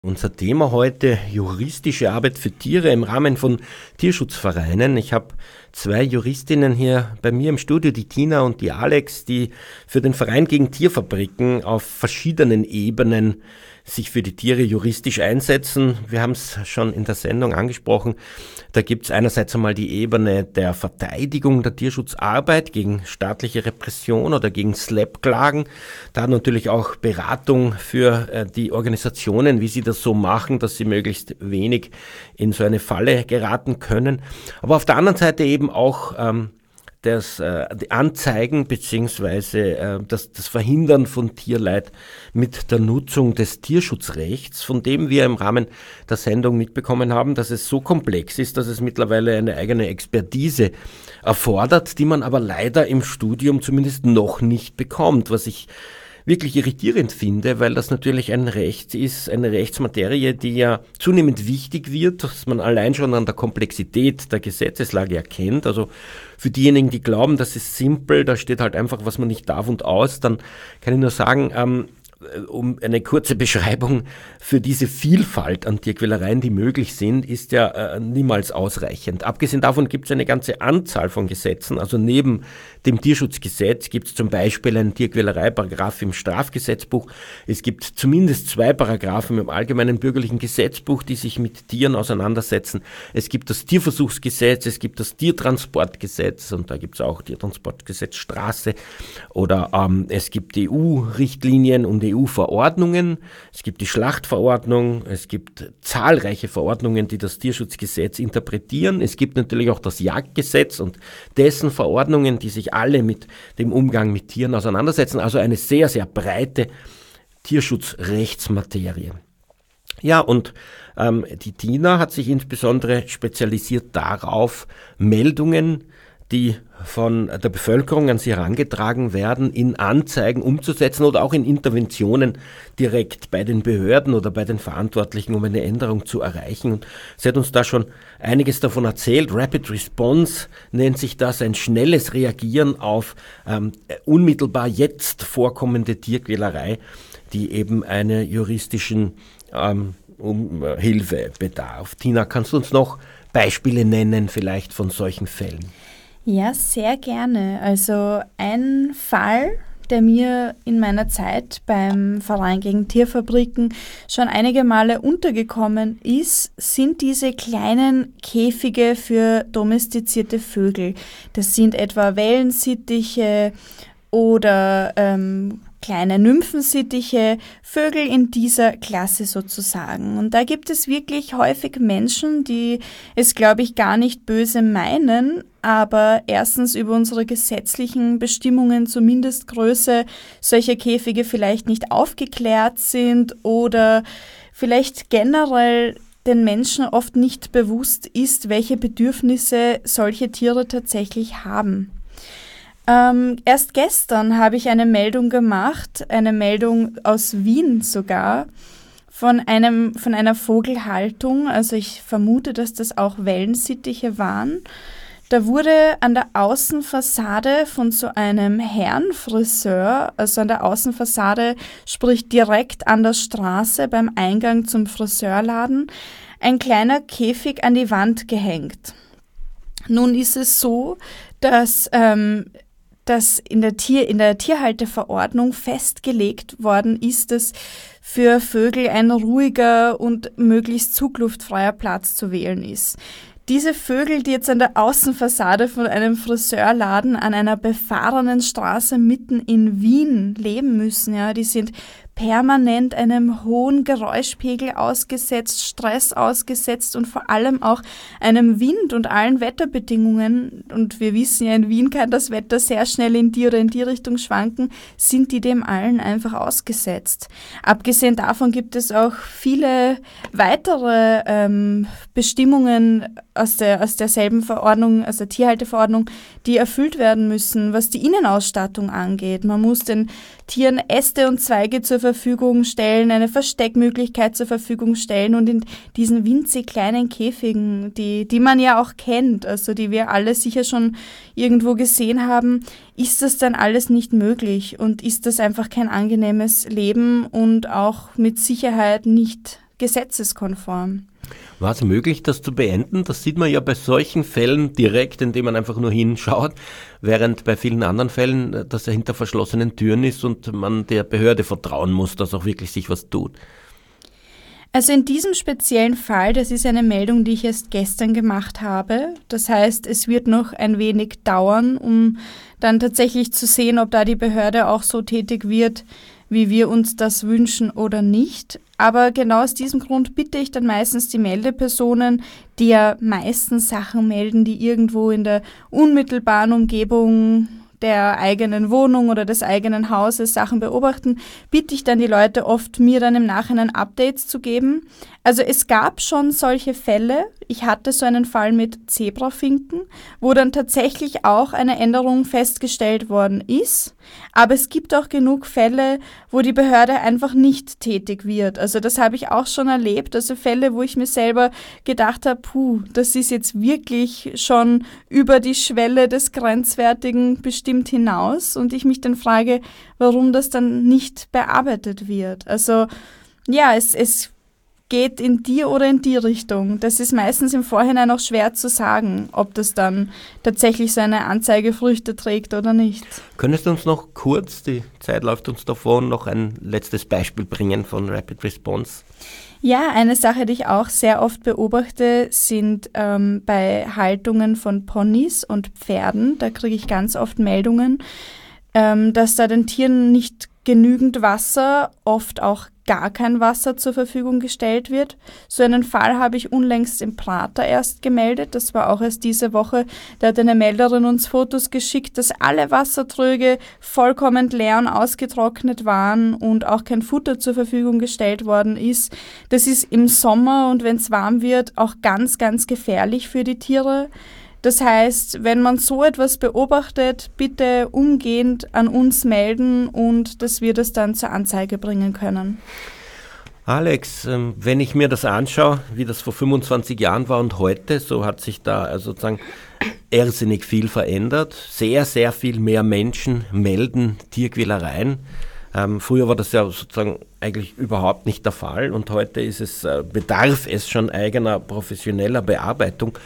Unser Thema heute, juristische Arbeit für Tiere im Rahmen von Tierschutzvereinen. Ich habe 2 Juristinnen hier bei mir im Studio, die Tina und die Alex, die für den Verein gegen Tierfabriken auf verschiedenen Ebenen sich für die Tiere juristisch einsetzen. Wir haben es schon in der Sendung angesprochen. Da gibt es einerseits einmal die Ebene der Verteidigung der Tierschutzarbeit gegen staatliche Repression oder gegen SLAPP-Klagen. Da natürlich auch Beratung für die Organisationen, wie sie das so machen, dass sie möglichst wenig in so eine Falle geraten können. Aber auf der anderen Seite eben auch die Anzeigen bzw. das Verhindern von Tierleid mit der Nutzung des Tierschutzrechts, von dem wir im Rahmen der Sendung mitbekommen haben, dass es so komplex ist, dass es mittlerweile eine eigene Expertise erfordert, die man aber leider im Studium zumindest noch nicht bekommt, was ich wirklich irritierend finde, weil das natürlich ein Recht ist, eine Rechtsmaterie, die ja zunehmend wichtig wird, dass man allein schon an der Komplexität der Gesetzeslage erkennt. Also für diejenigen, die glauben, das ist simpel, da steht halt einfach, was man nicht darf und aus, dann kann ich nur sagen, um eine kurze Beschreibung für diese Vielfalt an Tierquälereien, die möglich sind, ist ja niemals ausreichend. Abgesehen davon gibt es eine ganze Anzahl von Gesetzen. Also neben dem Tierschutzgesetz gibt es zum Beispiel einen Tierquälerei-Paragraph im Strafgesetzbuch. Es gibt zumindest 2 Paragraphen im Allgemeinen bürgerlichen Gesetzbuch, die sich mit Tieren auseinandersetzen. Es gibt das Tierversuchsgesetz, es gibt das Tiertransportgesetz und da gibt es auch Tiertransportgesetz Straße oder es gibt EU-Richtlinien und EU-Verordnungen, es gibt die Schlachtverordnung, es gibt zahlreiche Verordnungen, die das Tierschutzgesetz interpretieren. Es gibt natürlich auch das Jagdgesetz und dessen Verordnungen, die sich alle mit dem Umgang mit Tieren auseinandersetzen. Also eine sehr, sehr breite Tierschutzrechtsmaterie. Ja, und die Tina hat sich insbesondere spezialisiert darauf, Meldungen, die von der Bevölkerung an sie herangetragen werden, in Anzeigen umzusetzen oder auch in Interventionen direkt bei den Behörden oder bei den Verantwortlichen, um eine Änderung zu erreichen. Und sie hat uns da schon einiges davon erzählt. Rapid Response nennt sich das, ein schnelles Reagieren auf unmittelbar jetzt vorkommende Tierquälerei, die eben einer juristischen Hilfe bedarf. Tina, kannst du uns noch Beispiele nennen vielleicht von solchen Fällen? Ja, sehr gerne. Also ein Fall, der mir in meiner Zeit beim Verein gegen Tierfabriken schon einige Male untergekommen ist, sind diese kleinen Käfige für domestizierte Vögel. Das sind etwa Wellensittiche oder kleine Nymphensittiche, Vögel in dieser Klasse sozusagen. Und da gibt es wirklich häufig Menschen, die es, glaube ich, gar nicht böse meinen, aber erstens über unsere gesetzlichen Bestimmungen zur Mindestgröße solcher Käfige vielleicht nicht aufgeklärt sind oder vielleicht generell den Menschen oft nicht bewusst ist, welche Bedürfnisse solche Tiere tatsächlich haben. Erst gestern habe ich eine Meldung gemacht, eine Meldung aus Wien sogar, von einer Vogelhaltung. Also ich vermute, dass das auch Wellensittiche waren. Da wurde an der Außenfassade von so einem Herrenfriseur, also an der Außenfassade, sprich direkt an der Straße beim Eingang zum Friseurladen, ein kleiner Käfig an die Wand gehängt. Nun ist es so, dass in der Tierhalteverordnung festgelegt worden ist, dass für Vögel ein ruhiger und möglichst zugluftfreier Platz zu wählen ist. Diese Vögel, die jetzt an der Außenfassade von einem Friseurladen an einer befahrenen Straße mitten in Wien leben müssen, ja, die sind permanent einem hohen Geräuschpegel ausgesetzt, Stress ausgesetzt und vor allem auch einem Wind und allen Wetterbedingungen. Und wir wissen ja, in Wien kann das Wetter sehr schnell in die oder in die Richtung schwanken, sind die dem allen einfach ausgesetzt. Abgesehen davon gibt es auch viele weitere Bestimmungen aus derselben Verordnung, aus der Tierhalteverordnung, die erfüllt werden müssen, was die Innenausstattung angeht. Man muss den Tieren Äste und Zweige zur Verfügung stellen, eine Versteckmöglichkeit zur Verfügung stellen und in diesen winzig kleinen Käfigen, die man ja auch kennt, also die wir alle sicher schon irgendwo gesehen haben, ist das dann alles nicht möglich und ist das einfach kein angenehmes Leben und auch mit Sicherheit nicht gesetzeskonform. War es möglich, das zu beenden? Das sieht man ja bei solchen Fällen direkt, indem man einfach nur hinschaut, während bei vielen anderen Fällen, dass er hinter verschlossenen Türen ist und man der Behörde vertrauen muss, dass auch wirklich sich was tut. Also in diesem speziellen Fall, das ist eine Meldung, die ich erst gestern gemacht habe. Das heißt, es wird noch ein wenig dauern, um dann tatsächlich zu sehen, ob da die Behörde auch so tätig wird, wie wir uns das wünschen oder nicht. Aber genau aus diesem Grund bitte ich dann meistens die Meldepersonen, die ja meistens Sachen melden, die irgendwo in der unmittelbaren Umgebung der eigenen Wohnung oder des eigenen Hauses Sachen beobachten, bitte ich dann die Leute oft, mir dann im Nachhinein Updates zu geben. Also es gab schon solche Fälle. Ich hatte so einen Fall mit Zebrafinken, wo dann tatsächlich auch eine Änderung festgestellt worden ist. Aber es gibt auch genug Fälle, wo die Behörde einfach nicht tätig wird. Also das habe ich auch schon erlebt. Also Fälle, wo ich mir selber gedacht habe, das ist jetzt wirklich schon über die Schwelle des Grenzwertigen bestimmt hinaus. Und ich mich dann frage, warum das dann nicht bearbeitet wird. Also ja, es geht in die oder in die Richtung. Das ist meistens im Vorhinein auch schwer zu sagen, ob das dann tatsächlich seine Anzeige Früchte trägt oder nicht. Könntest du uns noch kurz, die Zeit läuft uns davon, noch ein letztes Beispiel bringen von Rapid Response? Ja, eine Sache, die ich auch sehr oft beobachte, sind bei Haltungen von Ponys und Pferden. Da kriege ich ganz oft Meldungen, dass da den Tieren nicht genügend Wasser, oft auch gar kein Wasser zur Verfügung gestellt wird. So einen Fall habe ich unlängst im Prater erst gemeldet. Das war auch erst diese Woche. Da hat eine Melderin uns Fotos geschickt, dass alle Wassertröge vollkommen leer und ausgetrocknet waren und auch kein Futter zur Verfügung gestellt worden ist. Das ist im Sommer und wenn es warm wird, auch ganz, ganz gefährlich für die Tiere. Das heißt, wenn man so etwas beobachtet, bitte umgehend an uns melden und dass wir das dann zur Anzeige bringen können. Alex, wenn ich mir das anschaue, wie das vor 25 Jahren war und heute, so hat sich da also sozusagen irrsinnig viel verändert. Sehr, sehr viel mehr Menschen melden Tierquälereien. Früher war das ja sozusagen eigentlich überhaupt nicht der Fall und heute ist es, bedarf es schon eigener professioneller Bearbeitung.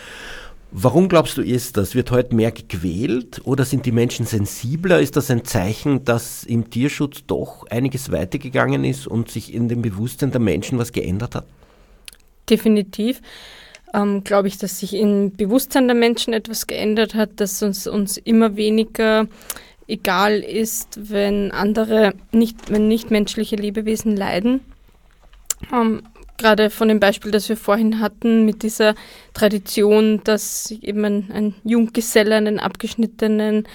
Warum glaubst du, ist das? Wird heute mehr gequält oder sind die Menschen sensibler? Ist das ein Zeichen, dass im Tierschutz doch einiges weitergegangen ist und sich in dem Bewusstsein der Menschen was geändert hat? Definitiv glaube ich, dass sich im Bewusstsein der Menschen etwas geändert hat, dass uns immer weniger egal ist, wenn nichtmenschliche Lebewesen leiden. Gerade von dem Beispiel, das wir vorhin hatten, mit dieser Tradition, dass eben ein Junggeselle einen abgeschnittenen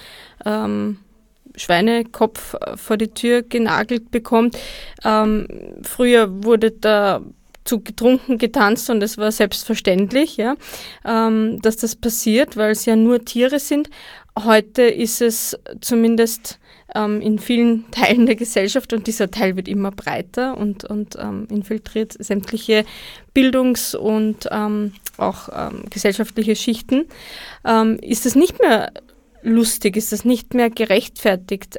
Schweinekopf vor die Tür genagelt bekommt. Früher wurde dazu getrunken, getanzt und es war selbstverständlich, ja, dass das passiert, weil es ja nur Tiere sind. Heute ist es zumindest in vielen Teilen der Gesellschaft und dieser Teil wird immer breiter und infiltriert sämtliche Bildungs- und auch gesellschaftliche Schichten, ist das nicht mehr lustig, ist das nicht mehr gerechtfertigt.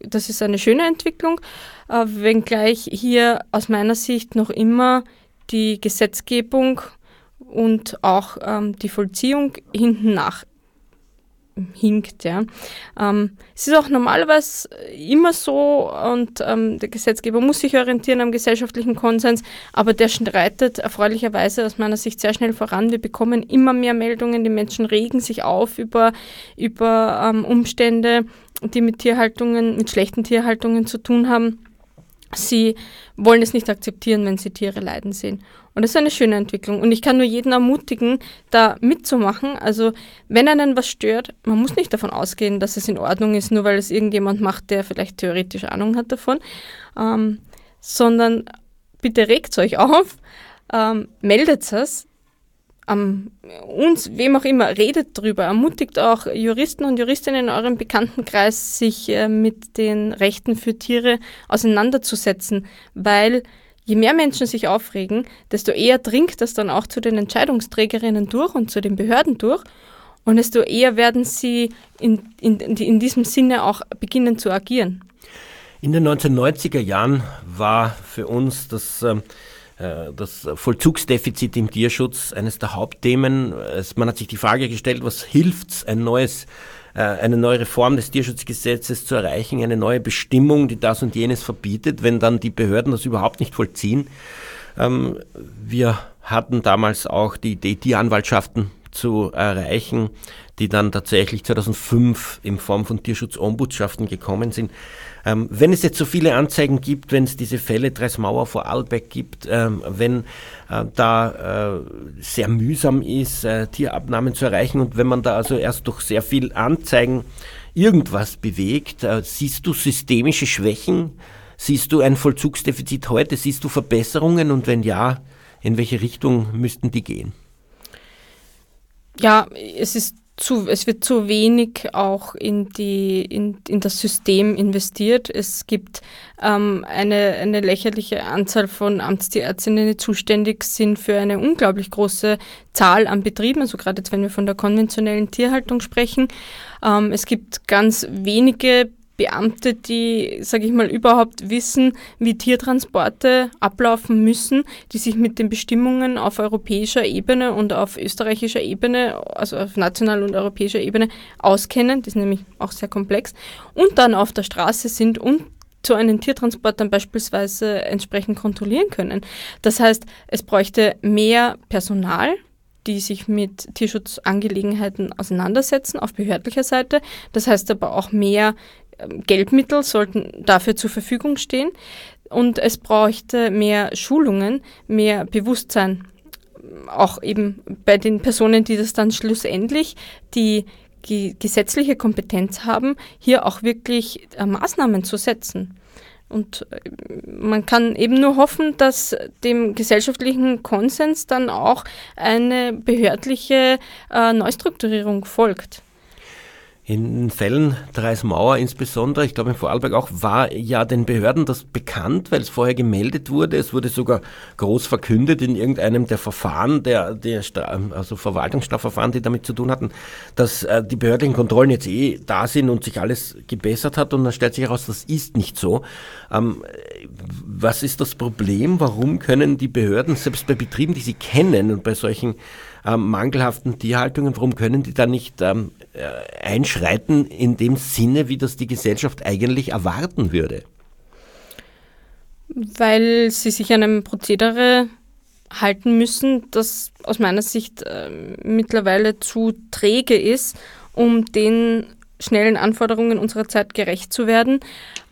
Das ist eine schöne Entwicklung, wenngleich hier aus meiner Sicht noch immer die Gesetzgebung und auch die Vollziehung hinten nach hinkt. Ja. Es ist auch normalerweise immer so und der Gesetzgeber muss sich orientieren am gesellschaftlichen Konsens, aber der schreitet erfreulicherweise aus meiner Sicht sehr schnell voran. Wir bekommen immer mehr Meldungen, die Menschen regen sich auf über Umstände, die mit schlechten Tierhaltungen zu tun haben. Sie wollen es nicht akzeptieren, wenn sie Tiere leiden sehen. Und das ist eine schöne Entwicklung. Und ich kann nur jeden ermutigen, da mitzumachen. Also wenn einen was stört, man muss nicht davon ausgehen, dass es in Ordnung ist, nur weil es irgendjemand macht, der vielleicht theoretisch Ahnung hat davon. Sondern bitte regt euch auf, meldet es uns, wem auch immer, redet drüber, ermutigt auch Juristen und Juristinnen in eurem Bekanntenkreis, sich mit den Rechten für Tiere auseinanderzusetzen, weil je mehr Menschen sich aufregen, desto eher dringt das dann auch zu den Entscheidungsträgerinnen durch und zu den Behörden durch und desto eher werden sie in diesem Sinne auch beginnen zu agieren. In den 1990er Jahren war für uns das Vollzugsdefizit im Tierschutz eines der Hauptthemen. Man hat sich die Frage gestellt, was hilft's, eine neue Reform des Tierschutzgesetzes zu erreichen, eine neue Bestimmung, die das und jenes verbietet, wenn dann die Behörden das überhaupt nicht vollziehen. Wir hatten damals auch die Idee, Tieranwaltschaften zu erreichen, die dann tatsächlich 2005 in Form von Tierschutzombudschaften gekommen sind. Wenn es jetzt so viele Anzeigen gibt, wenn es diese Fälle DresMauer, Vorarlberg gibt, wenn da sehr mühsam ist, Tierabnahmen zu erreichen und wenn man da also erst durch sehr viel Anzeigen irgendwas bewegt, siehst du systemische Schwächen? Siehst du ein Vollzugsdefizit heute? Siehst du Verbesserungen? Und wenn ja, in welche Richtung müssten die gehen? Ja, es wird zu wenig auch in das System investiert. Es gibt eine lächerliche Anzahl von Amtstierärztinnen, die zuständig sind für eine unglaublich große Zahl an Betrieben, also gerade jetzt, wenn wir von der konventionellen Tierhaltung sprechen. Es gibt ganz wenige Beamte, die, sage ich mal, überhaupt wissen, wie Tiertransporte ablaufen müssen, die sich mit den Bestimmungen auf europäischer Ebene und auf österreichischer Ebene, also auf nationaler und europäischer Ebene auskennen, das ist nämlich auch sehr komplex, und dann auf der Straße sind und so einen Tiertransport dann beispielsweise entsprechend kontrollieren können. Das heißt, es bräuchte mehr Personal, die sich mit Tierschutzangelegenheiten auseinandersetzen, auf behördlicher Seite. Das heißt aber auch mehr Geldmittel sollten dafür zur Verfügung stehen und es bräuchte mehr Schulungen, mehr Bewusstsein, auch eben bei den Personen, die das dann schlussendlich die gesetzliche Kompetenz haben, hier auch wirklich Maßnahmen zu setzen. Und man kann eben nur hoffen, dass dem gesellschaftlichen Konsens dann auch eine behördliche Neustrukturierung folgt. In Fällen DresMauer insbesondere, ich glaube in Vorarlberg auch, war ja den Behörden das bekannt, weil es vorher gemeldet wurde. Es wurde sogar groß verkündet in irgendeinem der Verfahren, also Verwaltungsstrafverfahren, die damit zu tun hatten, dass die behördlichen Kontrollen jetzt da sind und sich alles gebessert hat. Und dann stellt sich heraus, das ist nicht so. Was ist das Problem? Warum können die Behörden, selbst bei Betrieben, die sie kennen und bei solchen mangelhaften Tierhaltungen, warum können die da nicht einschreiten in dem Sinne, wie das die Gesellschaft eigentlich erwarten würde? Weil sie sich einem Prozedere halten müssen, das aus meiner Sicht mittlerweile zu träge ist, um den schnellen Anforderungen unserer Zeit gerecht zu werden.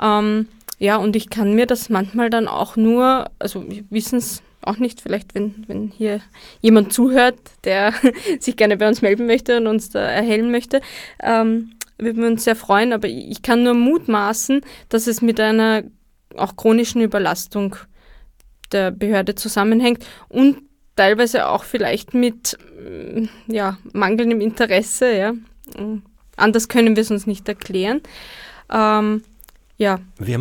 Ja, und ich kann mir das manchmal dann auch nur, also wir wissen es auch nicht, vielleicht wenn hier jemand zuhört, der sich gerne bei uns melden möchte und uns da erhellen möchte, würden wir uns sehr freuen, aber ich kann nur mutmaßen, dass es mit einer auch chronischen Überlastung der Behörde zusammenhängt und teilweise auch vielleicht mit mangelndem Interesse. Ja. Anders können wir es uns nicht erklären. Wir haben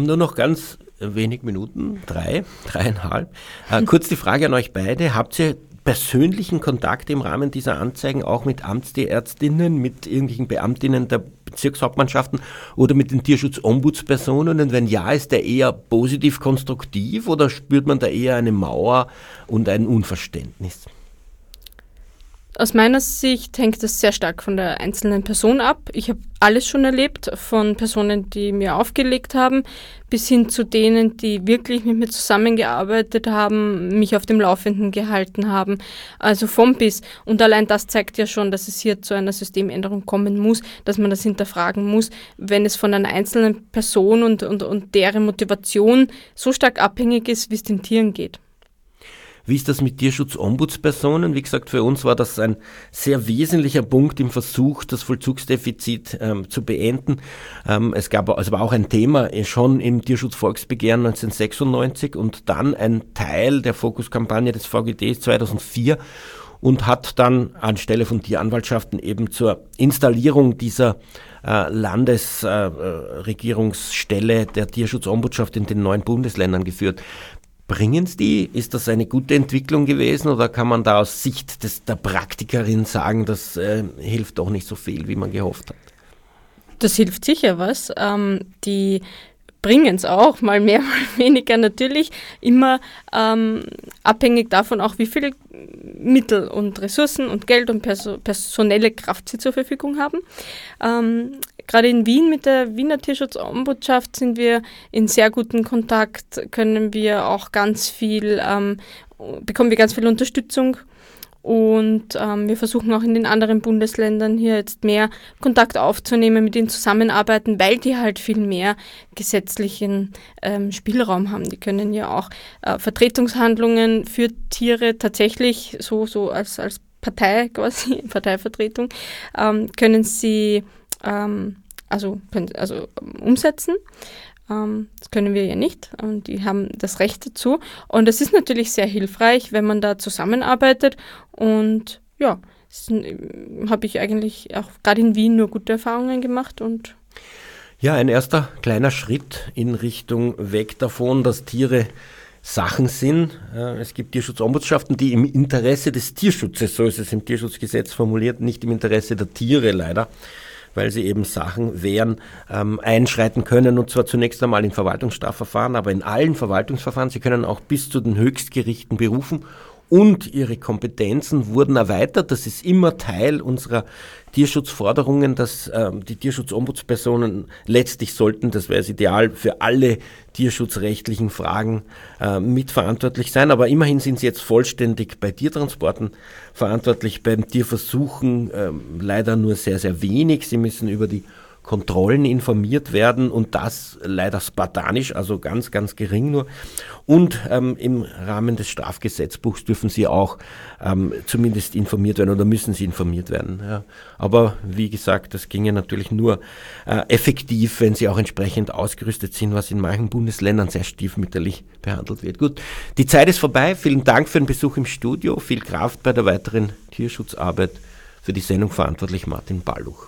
nur noch ganz wenig Minuten, 3,5. Kurz die Frage an euch beide. Habt ihr persönlichen Kontakt im Rahmen dieser Anzeigen auch mit Amtsärztinnen, mit irgendwelchen Beamtinnen der Bezirkshauptmannschaften oder mit den Tierschutzombudspersonen? Und wenn ja, ist der eher positiv konstruktiv oder spürt man da eher eine Mauer und ein Unverständnis? Aus meiner Sicht hängt das sehr stark von der einzelnen Person ab. Ich habe alles schon erlebt, von Personen, die mir aufgelegt haben, bis hin zu denen, die wirklich mit mir zusammengearbeitet haben, mich auf dem Laufenden gehalten haben, also vom bis. Und allein das zeigt ja schon, dass es hier zu einer Systemänderung kommen muss, dass man das hinterfragen muss, wenn es von einer einzelnen Person und deren Motivation so stark abhängig ist, wie es den Tieren geht. Wie ist das mit Tierschutzombudspersonen? Wie gesagt, für uns war das ein sehr wesentlicher Punkt im Versuch, das Vollzugsdefizit zu beenden. Es war auch ein Thema schon im Tierschutzvolksbegehren 1996 und dann ein Teil der Fokuskampagne des VGD 2004 und hat dann anstelle von Tieranwaltschaften eben zur Installierung dieser Landesregierungsstelle der Tierschutzombudsschaft in den 9 Bundesländern geführt. Bringen es die? Ist das eine gute Entwicklung gewesen oder kann man da aus Sicht der Praktikerin sagen, das hilft doch nicht so viel, wie man gehofft hat? Das hilft sicher was. Die bringen es auch, mal mehr, mal weniger natürlich, immer abhängig davon auch, wie viele Mittel und Ressourcen und Geld und personelle Kraft sie zur Verfügung haben. Gerade in Wien mit der Wiener Tierschutzombudschaft sind wir in sehr guten Kontakt, bekommen wir ganz viel Unterstützung und wir versuchen auch in den anderen Bundesländern hier jetzt mehr Kontakt aufzunehmen, mit ihnen zusammenarbeiten, weil die halt viel mehr gesetzlichen Spielraum haben. Die können ja auch Vertretungshandlungen für Tiere tatsächlich so als Partei quasi, Parteivertretung, können sie umsetzen. Das können wir ja nicht und die haben das Recht dazu. Und das ist natürlich sehr hilfreich, wenn man da zusammenarbeitet. Und ja, habe ich eigentlich auch gerade in Wien nur gute Erfahrungen gemacht. Und ja, ein erster kleiner Schritt in Richtung weg davon, dass Tiere Sachen sind. Es gibt Tierschutzombudsschaften, die im Interesse des Tierschutzes, so ist es im Tierschutzgesetz formuliert, nicht im Interesse der Tiere leider, weil sie eben Sachen wären, einschreiten können, und zwar zunächst einmal in Verwaltungsstrafverfahren, aber in allen Verwaltungsverfahren. Sie können auch bis zu den Höchstgerichten berufen und ihre Kompetenzen wurden erweitert. Das ist immer Teil unserer Tierschutzforderungen, dass die Tierschutzombudspersonen letztlich sollten, das wäre das Ideal, für alle tierschutzrechtlichen Fragen mitverantwortlich sein. Aber immerhin sind sie jetzt vollständig bei Tiertransporten verantwortlich, beim Tierversuchen leider nur sehr, sehr wenig. Sie müssen über die Kontrollen informiert werden und das leider spartanisch, also ganz, ganz gering nur. Und im Rahmen des Strafgesetzbuchs dürfen sie auch zumindest informiert werden oder müssen sie informiert werden. Ja. Aber wie gesagt, das ginge natürlich nur effektiv, wenn sie auch entsprechend ausgerüstet sind, was in manchen Bundesländern sehr stiefmütterlich behandelt wird. Gut, die Zeit ist vorbei. Vielen Dank für den Besuch im Studio. Viel Kraft bei der weiteren Tierschutzarbeit. Für die Sendung verantwortlich Martin Balluch.